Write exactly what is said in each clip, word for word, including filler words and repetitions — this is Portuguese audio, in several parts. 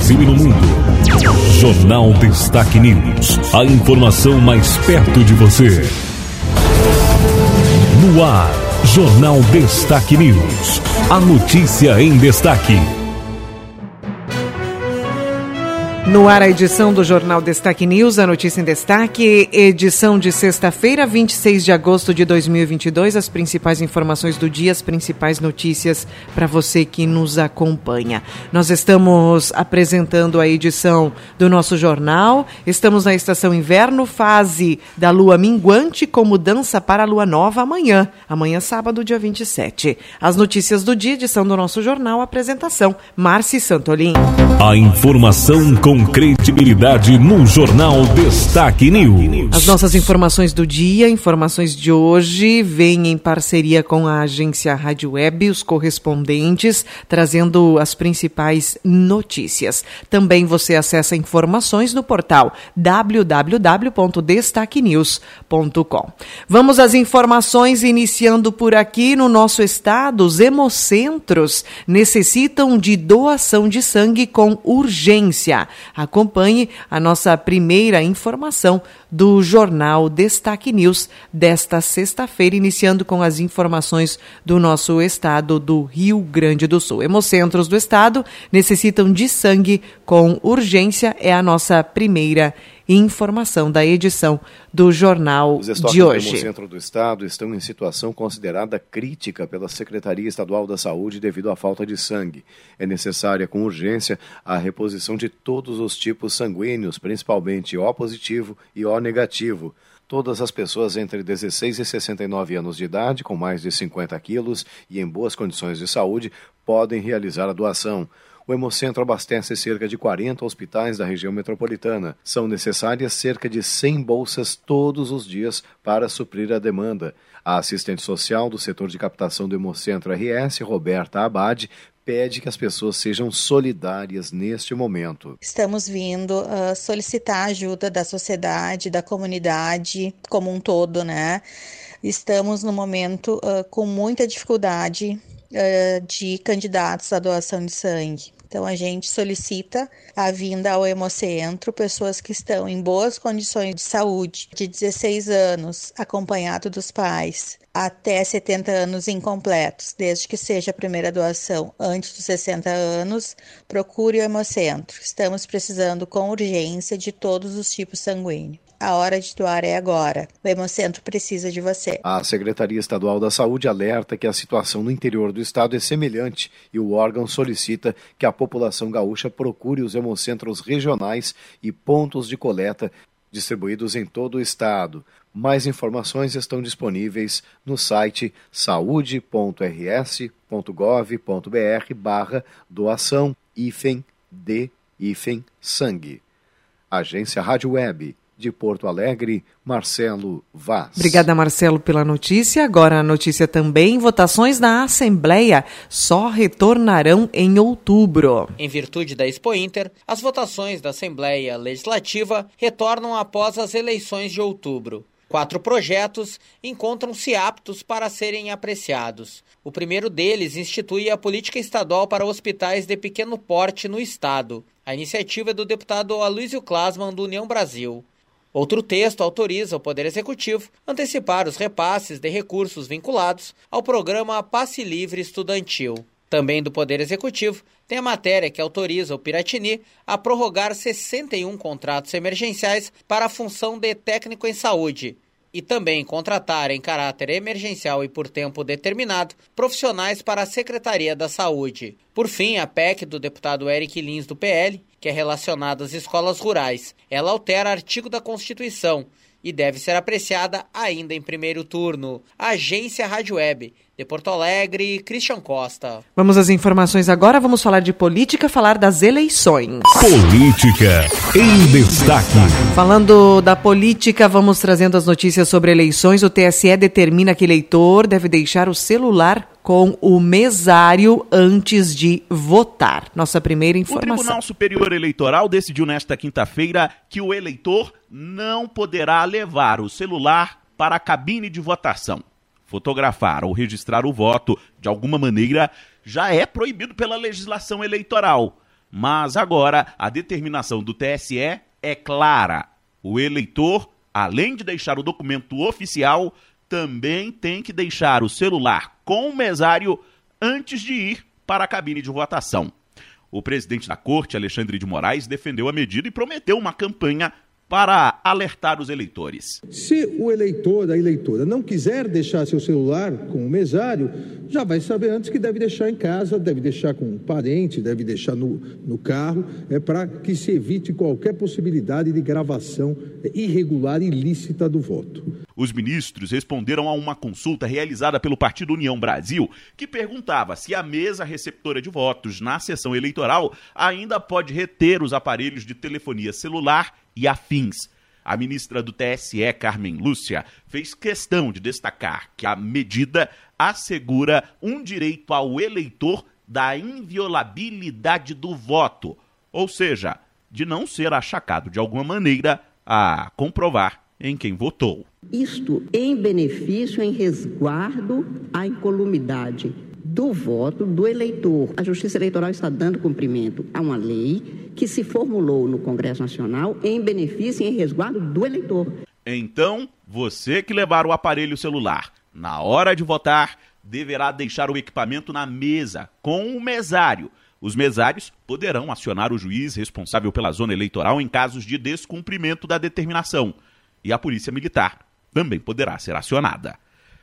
Brasil e no mundo. Jornal Destaque News. A informação mais perto de você. No ar, Jornal Destaque News. A notícia em destaque. No ar, a edição do Jornal Destaque News, a notícia em destaque, edição de sexta-feira, vinte e seis de agosto de dois mil e vinte e dois. As principais informações do dia, as principais notícias para você que nos acompanha. Nós estamos apresentando a edição do nosso jornal. Estamos na estação inverno, fase da lua minguante com mudança para a lua nova amanhã. Amanhã, sábado, dia vinte e sete. As notícias do dia, edição do nosso jornal, apresentação, Márcia Santolin. A informação com credibilidade no Jornal Destaque News. As nossas informações do dia, informações de hoje, vêm em parceria com a agência Rádio Web, os correspondentes, trazendo as principais notícias. Também você acessa informações no portal w w w ponto destaque news ponto com. Vamos às informações, iniciando por aqui no nosso estado. Os hemocentros necessitam de doação de sangue com urgência. Acompanhe a nossa primeira informação do Jornal Destaque News desta sexta-feira, iniciando com as informações do nosso estado do Rio Grande do Sul. Hemocentros do estado necessitam de sangue com urgência, é a nossa primeira informação da edição do Jornal de hoje. Os estoques do Hemocentro do estado estão em situação considerada crítica pela Secretaria Estadual da Saúde devido à falta de sangue. É necessária com urgência a reposição de todos os tipos sanguíneos, principalmente O positivo e O negativo. Todas as pessoas entre dezesseis e sessenta e nove anos de idade, com mais de cinquenta quilos e em boas condições de saúde, podem realizar a doação. O Hemocentro abastece cerca de quarenta hospitais da região metropolitana. São necessárias cerca de cem bolsas todos os dias para suprir a demanda. A assistente social do setor de captação do Hemocentro R S, Roberta Abad, pede que as pessoas sejam solidárias neste momento. Estamos vindo uh, solicitar a ajuda da sociedade, da comunidade como um todo, né? Estamos no momento uh, com muita dificuldade uh, de candidatos à doação de sangue. Então, a gente solicita a vinda ao Hemocentro pessoas que estão em boas condições de saúde, de dezesseis anos, acompanhado dos pais, até setenta anos incompletos, desde que seja a primeira doação antes dos sessenta anos, procure o Hemocentro. Estamos precisando com urgência de todos os tipos sanguíneos. A hora de doar é agora. O Hemocentro precisa de você. A Secretaria Estadual da Saúde alerta que a situação no interior do estado é semelhante e o órgão solicita que a população gaúcha procure os hemocentros regionais e pontos de coleta distribuídos em todo o estado. Mais informações estão disponíveis no site saúde ponto r s ponto gov ponto b r barra doação hífen de hífen sangue. Agência Rádio Web. De Porto Alegre, Marcelo Vaz. Obrigada, Marcelo, pela notícia. Agora a notícia também. Votações na Assembleia só retornarão em outubro. Em virtude da Expo Inter, as votações da Assembleia Legislativa retornam após as eleições de outubro. Quatro projetos encontram-se aptos para serem apreciados. O primeiro deles institui a política estadual para hospitais de pequeno porte no estado. A iniciativa é do deputado Aloysio Klasmann, do União Brasil. Outro texto autoriza o Poder Executivo antecipar os repasses de recursos vinculados ao programa Passe Livre Estudantil. Também do Poder Executivo tem a matéria que autoriza o Piratini a prorrogar sessenta e um contratos emergenciais para a função de técnico em saúde e também contratar em caráter emergencial e por tempo determinado profissionais para a Secretaria da Saúde. Por fim, a P E C do deputado Eric Lins, do P L, que é relacionada às escolas rurais. Ela altera artigo da Constituição e deve ser apreciada ainda em primeiro turno. Agência Rádio Web. De Porto Alegre, Christian Costa. Vamos às informações agora, vamos falar de política, falar das eleições. Política em destaque. Falando da política, vamos trazendo as notícias sobre eleições. O T S E determina que eleitor deve deixar o celular com o mesário antes de votar. Nossa primeira informação. O Tribunal Superior Eleitoral decidiu nesta quinta-feira que o eleitor não poderá levar o celular para a cabine de votação. Fotografar ou registrar o voto, de alguma maneira, já é proibido pela legislação eleitoral. Mas agora a determinação do T S E é clara. O eleitor, além de deixar o documento oficial, também tem que deixar o celular com o mesário antes de ir para a cabine de votação. O presidente da corte, Alexandre de Moraes, defendeu a medida e prometeu uma campanha para alertar os eleitores. Se o eleitor, a eleitora, não quiser deixar seu celular com o mesário, já vai saber antes que deve deixar em casa, deve deixar com um parente, deve deixar no, no carro, é para que se evite qualquer possibilidade de gravação irregular e ilícita do voto. Os ministros responderam a uma consulta realizada pelo Partido União Brasil, que perguntava se a mesa receptora de votos na sessão eleitoral ainda pode reter os aparelhos de telefonia celular e afins. A ministra do T S E, Carmen Lúcia, fez questão de destacar que a medida assegura um direito ao eleitor da inviolabilidade do voto, ou seja, de não ser achacado de alguma maneira a comprovar em quem votou. Isto em benefício, em resguardo à incolumidade do voto do eleitor. A Justiça Eleitoral está dando cumprimento a uma lei que se formulou no Congresso Nacional em benefício e em resguardo do eleitor. Então, você que levar o aparelho celular na hora de votar, deverá deixar o equipamento na mesa com o mesário. Os mesários poderão acionar o juiz responsável pela zona eleitoral em casos de descumprimento da determinação. E a Polícia Militar também poderá ser acionada.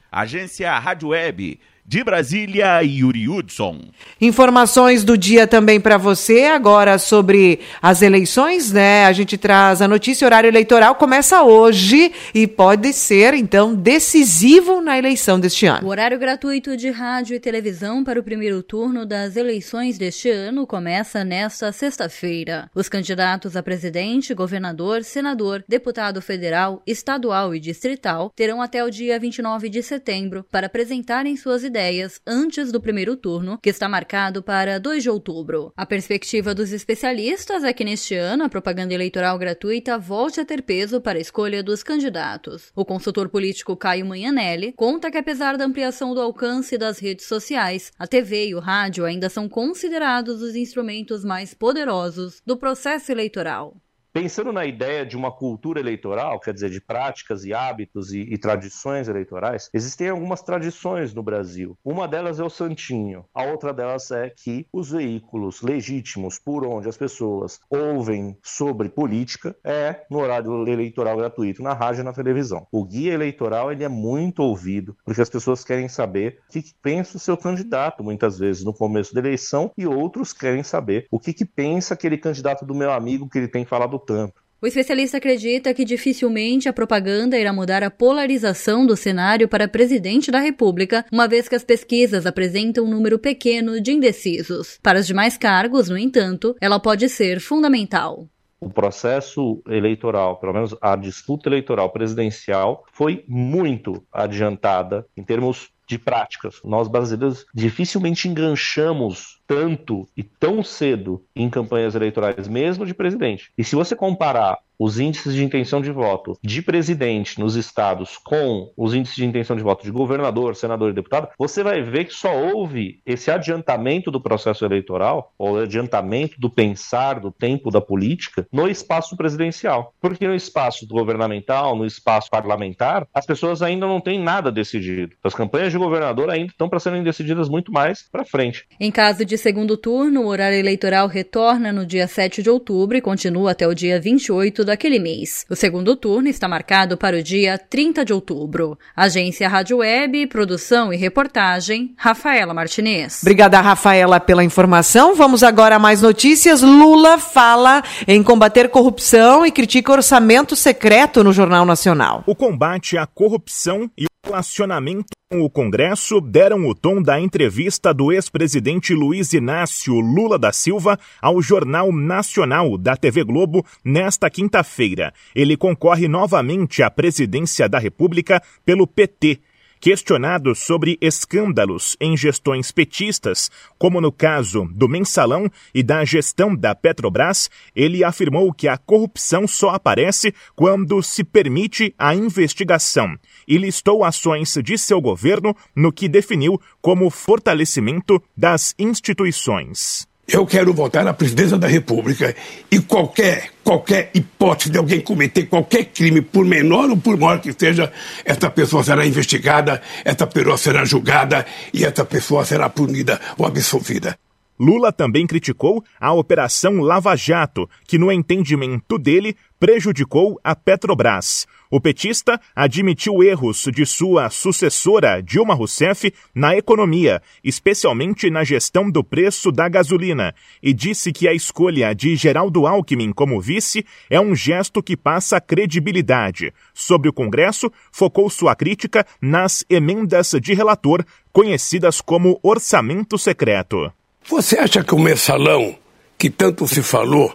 Agência Rádio Web, de Brasília, Yuri Hudson. Informações do dia também para você agora sobre as eleições, né? A gente traz a notícia, o horário eleitoral começa hoje e pode ser, então, decisivo na eleição deste ano. O horário gratuito de rádio e televisão para o primeiro turno das eleições deste ano começa nesta sexta-feira. Os candidatos a presidente, governador, senador, deputado federal, estadual e distrital terão até o dia vinte e nove de setembro para apresentarem suas ideias ideias antes do primeiro turno, que está marcado para dois de outubro. A perspectiva dos especialistas é que neste ano a propaganda eleitoral gratuita volte a ter peso para a escolha dos candidatos. O consultor político Caio Manianelli conta que, apesar da ampliação do alcance das redes sociais, a T V e o rádio ainda são considerados os instrumentos mais poderosos do processo eleitoral. Pensando na ideia de uma cultura eleitoral, quer dizer, de práticas e hábitos e, e tradições eleitorais, existem algumas tradições no Brasil. Uma delas é o santinho, a outra delas é que os veículos legítimos por onde as pessoas ouvem sobre política é no horário eleitoral gratuito, na rádio e na televisão. O guia eleitoral ele é muito ouvido, porque as pessoas querem saber o que, que pensa o seu candidato, muitas vezes, no começo da eleição, e outros querem saber o que, que pensa aquele candidato do meu amigo que ele tem falado tanto. O especialista acredita que dificilmente a propaganda irá mudar a polarização do cenário para presidente da República, uma vez que as pesquisas apresentam um número pequeno de indecisos. Para os demais cargos, no entanto, ela pode ser fundamental. O processo eleitoral, pelo menos a disputa eleitoral presidencial, foi muito adiantada em termos de práticas. Nós brasileiros dificilmente enganchamos tanto e tão cedo em campanhas eleitorais, mesmo de presidente. E se você comparar os índices de intenção de voto de presidente nos estados com os índices de intenção de voto de governador, senador e deputado, você vai ver que só houve esse adiantamento do processo eleitoral, ou adiantamento do pensar, do tempo da política, no espaço presidencial. Porque no espaço governamental, no espaço parlamentar, as pessoas ainda não têm nada decidido. As campanhas de governador ainda estão para serem decididas muito mais para frente. Em caso de segundo turno, o horário eleitoral retorna no dia sete de outubro e continua até o dia vinte e oito daquele mês. O segundo turno está marcado para o dia trinta de outubro. Agência Rádio Web, produção e reportagem, Rafaela Martinez. Obrigada, Rafaela, pela informação. Vamos agora a mais notícias. Lula fala em combater corrupção e critica orçamento secreto no Jornal Nacional. O combate à corrupção e o relacionamento com o Congresso deram o tom da entrevista do ex-presidente Luiz Inácio Lula da Silva ao Jornal Nacional da T V Globo nesta quinta-feira. Ele concorre novamente à presidência da República pelo P T. Questionado sobre escândalos em gestões petistas, como no caso do Mensalão e da gestão da Petrobras, ele afirmou que a corrupção só aparece quando se permite a investigação e listou ações de seu governo no que definiu como fortalecimento das instituições. Eu quero votar na presidência da República e qualquer, qualquer hipótese de alguém cometer qualquer crime, por menor ou por maior que seja, essa pessoa será investigada, essa pessoa será julgada e essa pessoa será punida ou absolvida. Lula também criticou a Operação Lava Jato, que, no entendimento dele, prejudicou a Petrobras. O petista admitiu erros de sua sucessora Dilma Rousseff na economia, especialmente na gestão do preço da gasolina, e disse que a escolha de Geraldo Alckmin como vice é um gesto que passa credibilidade. Sobre o Congresso, focou sua crítica nas emendas de relator, conhecidas como orçamento secreto. Você acha que o mensalão, que tanto se falou,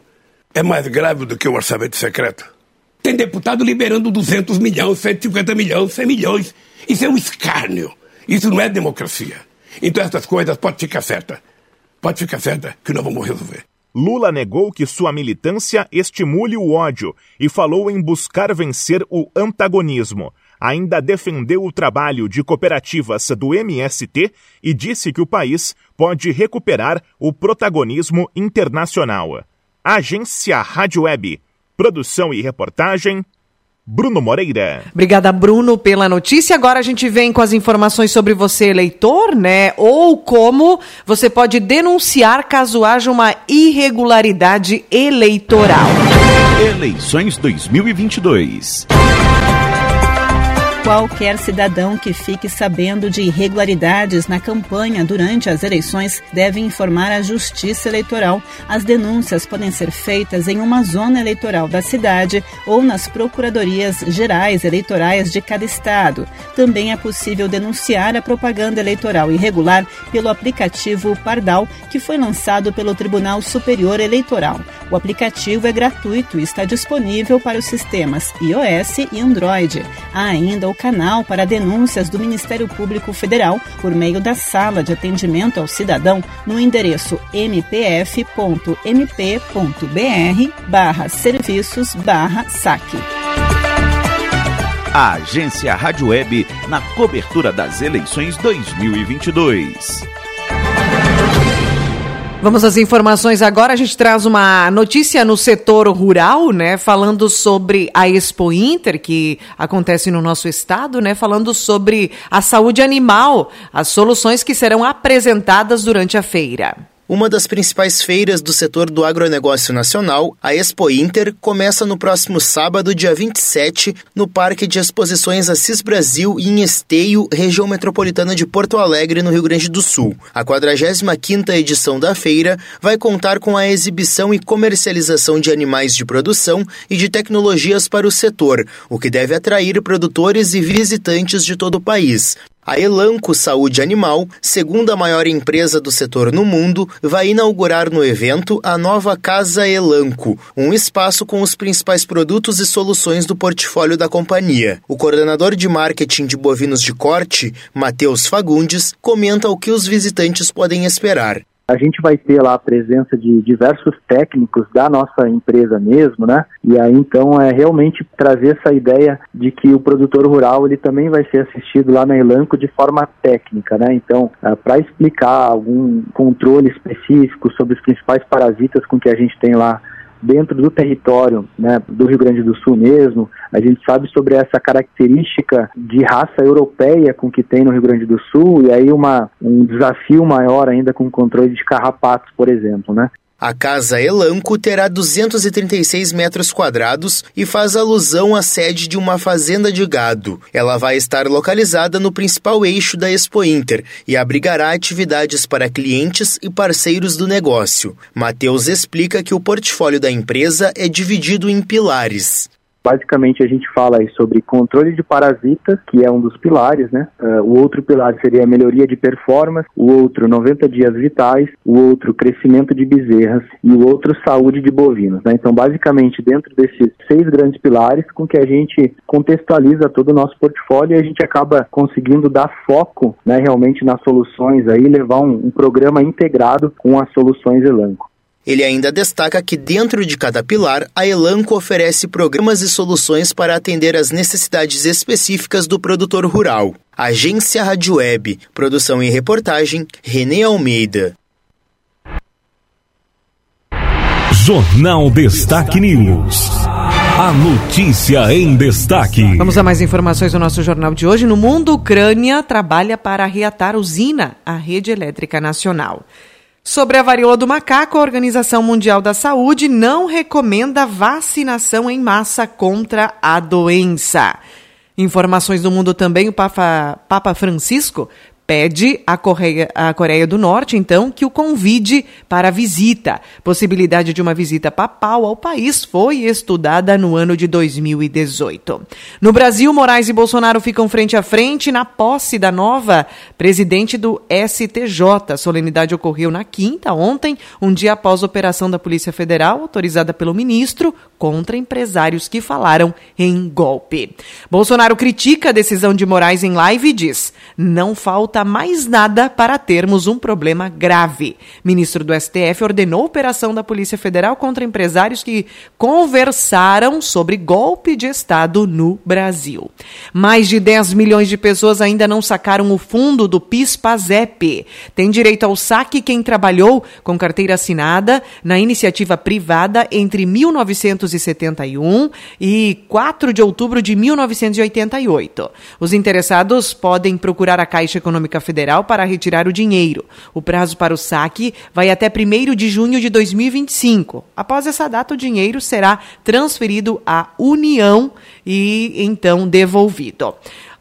é mais grave do que o orçamento secreto? Tem deputado liberando duzentos milhões, cento e cinquenta milhões, cem milhões. Isso é um escárnio. Isso não é democracia. Então essas coisas pode ficar certa. Pode ficar certa que nós vamos resolver. Lula negou que sua militância estimule o ódio e falou em buscar vencer o antagonismo. Ainda defendeu o trabalho de cooperativas do M S T e disse que o país pode recuperar o protagonismo internacional. Agência Rádio Web. Produção e reportagem, Bruno Moreira. Obrigada, Bruno, pela notícia. Agora a gente vem com as informações sobre você, eleitor, né? Ou como você pode denunciar caso haja uma irregularidade eleitoral. Eleições dois mil e vinte e dois. Qualquer cidadão que fique sabendo de irregularidades na campanha durante as eleições deve informar à Justiça Eleitoral. As denúncias podem ser feitas em uma zona eleitoral da cidade ou nas procuradorias gerais eleitorais de cada estado. Também é possível denunciar a propaganda eleitoral irregular pelo aplicativo Pardal, que foi lançado pelo Tribunal Superior Eleitoral. O aplicativo é gratuito e está disponível para os sistemas i O S e Android. Há ainda o canal para denúncias do Ministério Público Federal por meio da Sala de Atendimento ao Cidadão no endereço m p f ponto m p ponto b r barra serviços barra saque. A Agência Rádio Web na cobertura das eleições dois mil e vinte e dois. Vamos às informações agora. A gente traz uma notícia no setor rural, né? Falando sobre a Expo Inter, que acontece no nosso estado, né? Falando sobre a saúde animal, as soluções que serão apresentadas durante a feira. Uma das principais feiras do setor do agronegócio nacional, a Expo Inter, começa no próximo sábado, dia vinte e sete, no Parque de Exposições Assis Brasil, em Esteio, região metropolitana de Porto Alegre, no Rio Grande do Sul. A quadragésima quinta edição da feira vai contar com a exibição e comercialização de animais de produção e de tecnologias para o setor, o que deve atrair produtores e visitantes de todo o país. A Elanco Saúde Animal, segunda maior empresa do setor no mundo, vai inaugurar no evento a nova Casa Elanco, um espaço com os principais produtos e soluções do portfólio da companhia. O coordenador de marketing de bovinos de corte, Matheus Fagundes, comenta o que os visitantes podem esperar. A gente vai ter lá a presença de diversos técnicos da nossa empresa mesmo, né? E aí, então, é realmente trazer essa ideia de que o produtor rural, ele também vai ser assistido lá na Elanco de forma técnica, né? Então, é, para explicar algum controle específico sobre os principais parasitas com que a gente tem lá dentro do território, né, do Rio Grande do Sul mesmo, a gente sabe sobre essa característica de raça europeia com que tem no Rio Grande do Sul, e aí uma, um desafio maior ainda com o controle de carrapatos, por exemplo, né? A Casa Elanco terá duzentos e trinta e seis metros quadrados e faz alusão à sede de uma fazenda de gado. Ela vai estar localizada no principal eixo da Expo Inter e abrigará atividades para clientes e parceiros do negócio. Matheus explica que o portfólio da empresa é dividido em pilares. Basicamente, a gente fala aí sobre controle de parasitas, que é um dos pilares, né? Uh, o outro pilar seria a melhoria de performance, o outro noventa dias vitais, o outro crescimento de bezerras e o outro saúde de bovinos, né? Então, basicamente, dentro desses seis grandes pilares com que a gente contextualiza todo o nosso portfólio e a gente acaba conseguindo dar foco, né, realmente nas soluções aí, levar um, um programa integrado com as soluções Elanco. Ele ainda destaca que dentro de cada pilar, a Elanco oferece programas e soluções para atender às necessidades específicas do produtor rural. Agência Rádio Web, produção e reportagem, Renê Almeida. Jornal Destaque News. A notícia em destaque. Vamos a mais informações do nosso jornal de hoje. No mundo, Ucrânia trabalha para reatar usina à rede elétrica nacional. Sobre a varíola do macaco, a Organização Mundial da Saúde não recomenda vacinação em massa contra a doença. Informações do mundo também, o Papa, Papa Francisco pede à Coreia, à Coreia do Norte, então, que o convide para a visita. Possibilidade de uma visita papal ao país foi estudada no ano de dois mil e dezoito. No Brasil, Moraes e Bolsonaro ficam frente a frente na posse da nova presidente do S T J. A solenidade ocorreu na quinta, ontem, um dia após a operação da Polícia Federal, autorizada pelo ministro, contra empresários que falaram em golpe. Bolsonaro critica a decisão de Moraes em live e diz: não falta mais nada para termos um problema grave. Ministro do S T F ordenou operação da Polícia Federal contra empresários que conversaram sobre golpe de Estado no Brasil. Mais de dez milhões de pessoas ainda não sacaram o fundo do PIS-PASEP. Tem direito ao saque quem trabalhou com carteira assinada na iniciativa privada entre mil novecentos e setenta e um e quatro de outubro de mil novecentos e oitenta e oito. Os interessados podem procurar a Caixa Econômica Federal para retirar o dinheiro. O prazo para o saque vai até primeiro de junho de dois mil e vinte e cinco. Após essa data, o dinheiro será transferido à União e, então, devolvido.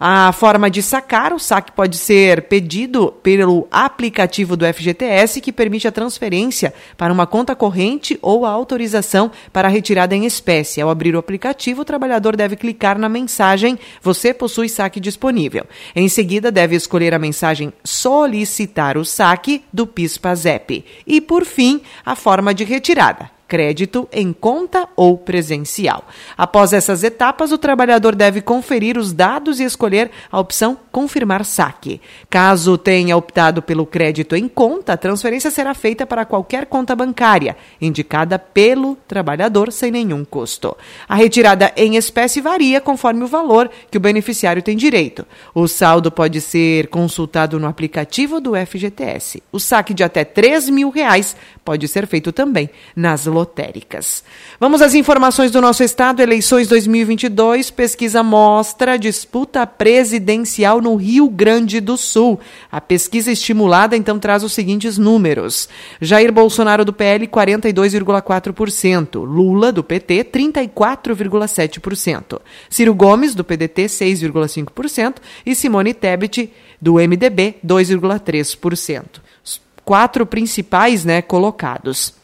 A forma de sacar, o saque pode ser pedido pelo aplicativo do F G T S, que permite a transferência para uma conta corrente ou a autorização para retirada em espécie. Ao abrir o aplicativo, o trabalhador deve clicar na mensagem "Você possui saque disponível". Em seguida, deve escolher a mensagem "Solicitar o saque" do PIS-PASEP. E, por fim, a forma de retirada: crédito em conta ou presencial. Após essas etapas, o trabalhador deve conferir os dados e escolher a opção confirmar saque. Caso tenha optado pelo crédito em conta, a transferência será feita para qualquer conta bancária, indicada pelo trabalhador sem nenhum custo. A retirada em espécie varia conforme o valor que o beneficiário tem direito. O saldo pode ser consultado no aplicativo do F G T S. O saque de até três mil reais pode ser feito também nas lojas lotéricas. Vamos às informações do nosso estado. Eleições dois mil e vinte e dois, pesquisa mostra disputa presidencial no Rio Grande do Sul. A pesquisa estimulada, então, traz os seguintes números: Jair Bolsonaro do P L, quarenta e dois vírgula quatro por cento. Lula do P T, trinta e quatro vírgula sete por cento. Ciro Gomes do P D T, seis vírgula cinco por cento. E Simone Tebet do M D B, dois vírgula três por cento. Os quatro principais, né, colocados.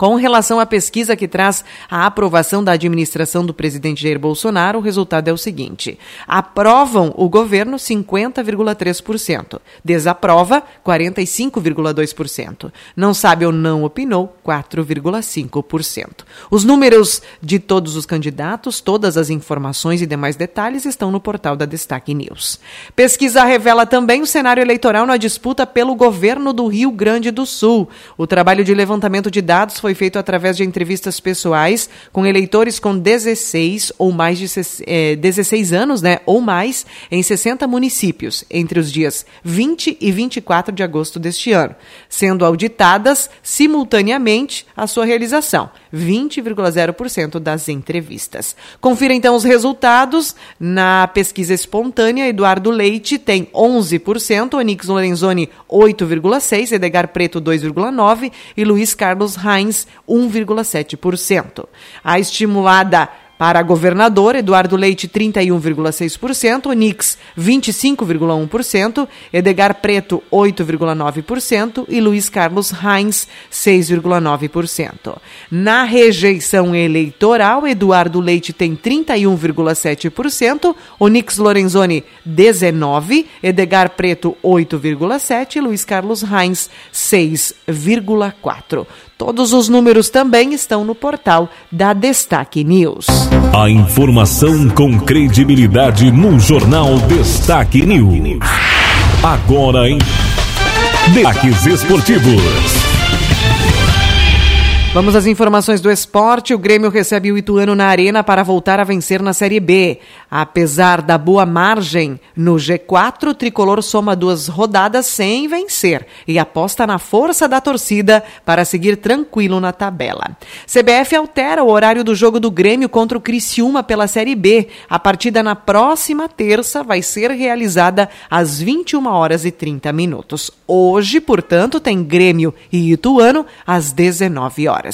Com relação à pesquisa que traz a aprovação da administração do presidente Jair Bolsonaro, o resultado é o seguinte: aprovam o governo cinquenta vírgula três por cento, desaprova quarenta e cinco vírgula dois por cento, não sabe ou não opinou quatro vírgula cinco por cento. Os números de todos os candidatos, todas as informações e demais detalhes estão no portal da Destaque News. Pesquisa revela também o cenário eleitoral na disputa pelo governo do Rio Grande do Sul. O trabalho de levantamento de dados foi foi feito através de entrevistas pessoais com eleitores com dezesseis ou mais de dezesseis anos, né, ou mais, em sessenta municípios, entre os dias vinte e vinte e quatro de agosto deste ano, sendo auditadas simultaneamente a sua realização, vinte vírgula zero por cento das entrevistas. Confira então os resultados. Na pesquisa espontânea, Eduardo Leite tem onze por cento, Onyx Lorenzoni oito vírgula seis por cento, Edegar Pretto dois vírgula nove por cento e Luiz Carlos Heinze um vírgula sete por cento. A estimulada para governador, Eduardo Leite, trinta e um vírgula seis por cento, Onyx, vinte e cinco vírgula um por cento, Edegar Pretto, oito vírgula nove por cento e Luiz Carlos Heinze, seis vírgula nove por cento. Na rejeição eleitoral, Eduardo Leite tem trinta e um vírgula sete por cento, Onyx Lorenzoni, dezenove por cento, Edegar Pretto, oito vírgula sete por cento e Luiz Carlos Heinze, seis vírgula quatro por cento. Todos os números também estão no portal da Destaque News. A informação com credibilidade no Jornal Destaque News. Agora em Destaques Esportivos. Vamos às informações do esporte. O Grêmio recebe o Ituano na Arena para voltar a vencer na Série B. Apesar da boa margem, no G quatro, o Tricolor soma duas rodadas sem vencer e aposta na força da torcida para seguir tranquilo na tabela. C B F altera o horário do jogo do Grêmio contra o Criciúma pela Série B. A partida na próxima terça vai ser realizada às vinte e uma horas e trinta minutos. Hoje, portanto, tem Grêmio e Ituano às dezenove horas.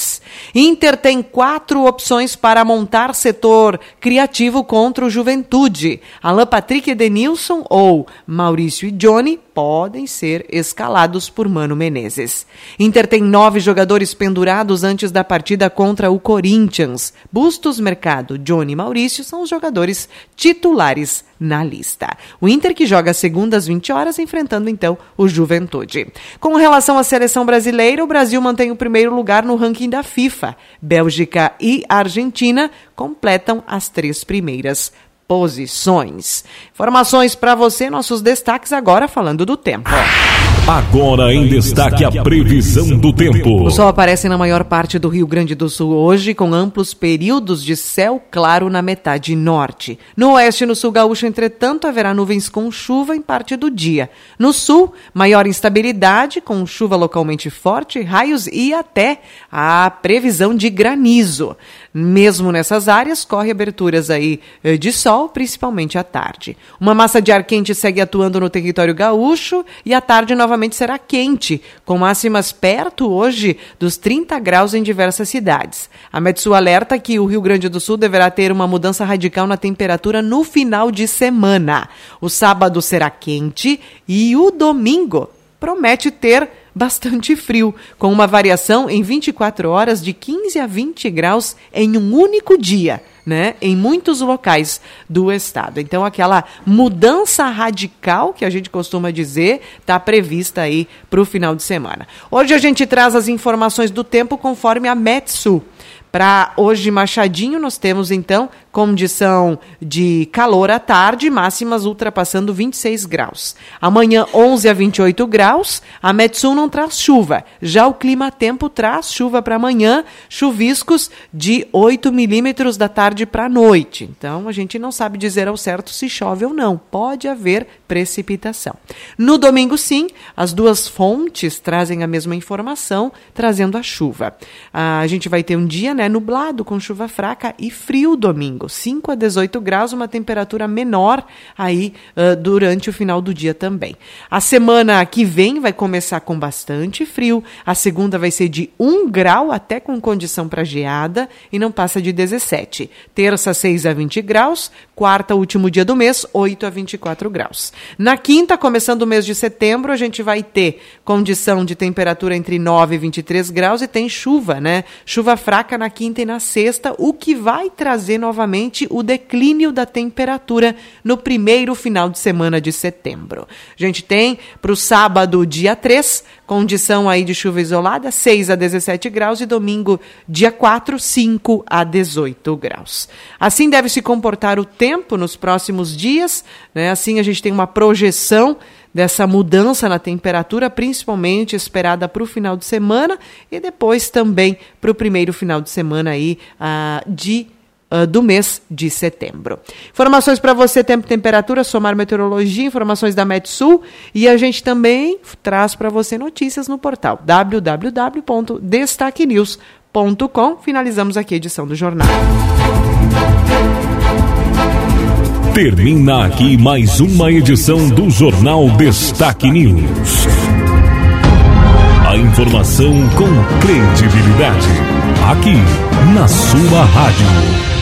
Inter tem quatro opções para montar setor criativo contra o Juventude. Alan Patrick e Denilson ou Maurício e Johnny podem ser escalados por Mano Menezes. Inter tem nove jogadores pendurados antes da partida contra o Corinthians. Bustos, Mercado, Johnny e Maurício são os jogadores titulares na lista. O Inter que joga segunda às vinte horas, enfrentando então o Juventude. Com relação à seleção brasileira, o Brasil mantém o primeiro lugar no ranking da FIFA. Bélgica e Argentina completam as três primeiras posições. Informações para você, nossos destaques agora falando do tempo. Agora em destaque a previsão do tempo. O sol aparece na maior parte do Rio Grande do Sul hoje, com amplos períodos de céu claro na metade norte. No oeste e no sul gaúcho, entretanto, haverá nuvens com chuva em parte do dia. No sul, maior instabilidade, com chuva localmente forte, raios e até a previsão de granizo. Mesmo nessas áreas, corre aberturas aí de sol, principalmente à tarde. Uma massa de ar quente segue atuando no território gaúcho e à tarde novamente será quente, com máximas perto hoje dos trinta graus em diversas cidades. A MetSul alerta que o Rio Grande do Sul deverá ter uma mudança radical na temperatura no final de semana. O sábado será quente e o domingo promete ter bastante frio, com uma variação em vinte e quatro horas de quinze a vinte graus em um único dia, né, em muitos locais do estado. Então, aquela mudança radical que a gente costuma dizer está prevista aí para o final de semana. Hoje a gente traz as informações do tempo conforme a MetSul. Para hoje, Machadinho, nós temos então condição de calor à tarde, máximas ultrapassando vinte e seis graus. Amanhã, onze a vinte e oito graus, a MetSul não traz chuva. Já o clima-tempo traz chuva para amanhã, chuviscos de oito milímetros da tarde para a noite. Então, a gente não sabe dizer ao certo se chove ou não. Pode haver precipitação. No domingo, sim, as duas fontes trazem a mesma informação, trazendo a chuva. A gente vai ter um dia, né, nublado, com chuva fraca e frio domingo, cinco a dezoito graus, uma temperatura menor aí uh, durante o final do dia também. A semana que vem vai começar com bastante frio, a segunda vai ser de um grau, até com condição para geada, e não passa de dezessete. Terça, seis a vinte graus, quarta, último dia do mês, oito a vinte e quatro graus. Na quinta, começando o mês de setembro, a gente vai ter condição de temperatura entre nove e vinte e três graus e tem chuva, né? Chuva fraca na quinta e na sexta, o que vai trazer novamente o declínio da temperatura no primeiro final de semana de setembro. A gente tem para o sábado, dia três, condição aí de chuva isolada, seis a dezessete graus, e domingo, dia quatro, cinco a dezoito graus. Assim deve se comportar o tempo nos próximos dias, né? Assim a gente tem uma projeção dessa mudança na temperatura, principalmente esperada para o final de semana e depois também para o primeiro final de semana aí, ah, de do mês de setembro. Informações para você, tempo e temperatura, Somar Meteorologia, informações da MetSul, e a gente também traz para você notícias no portal w w w ponto destaque news ponto com. Finalizamos aqui a edição do Jornal. Termina aqui mais uma edição do Jornal Destaque News. A informação com credibilidade, aqui na sua rádio.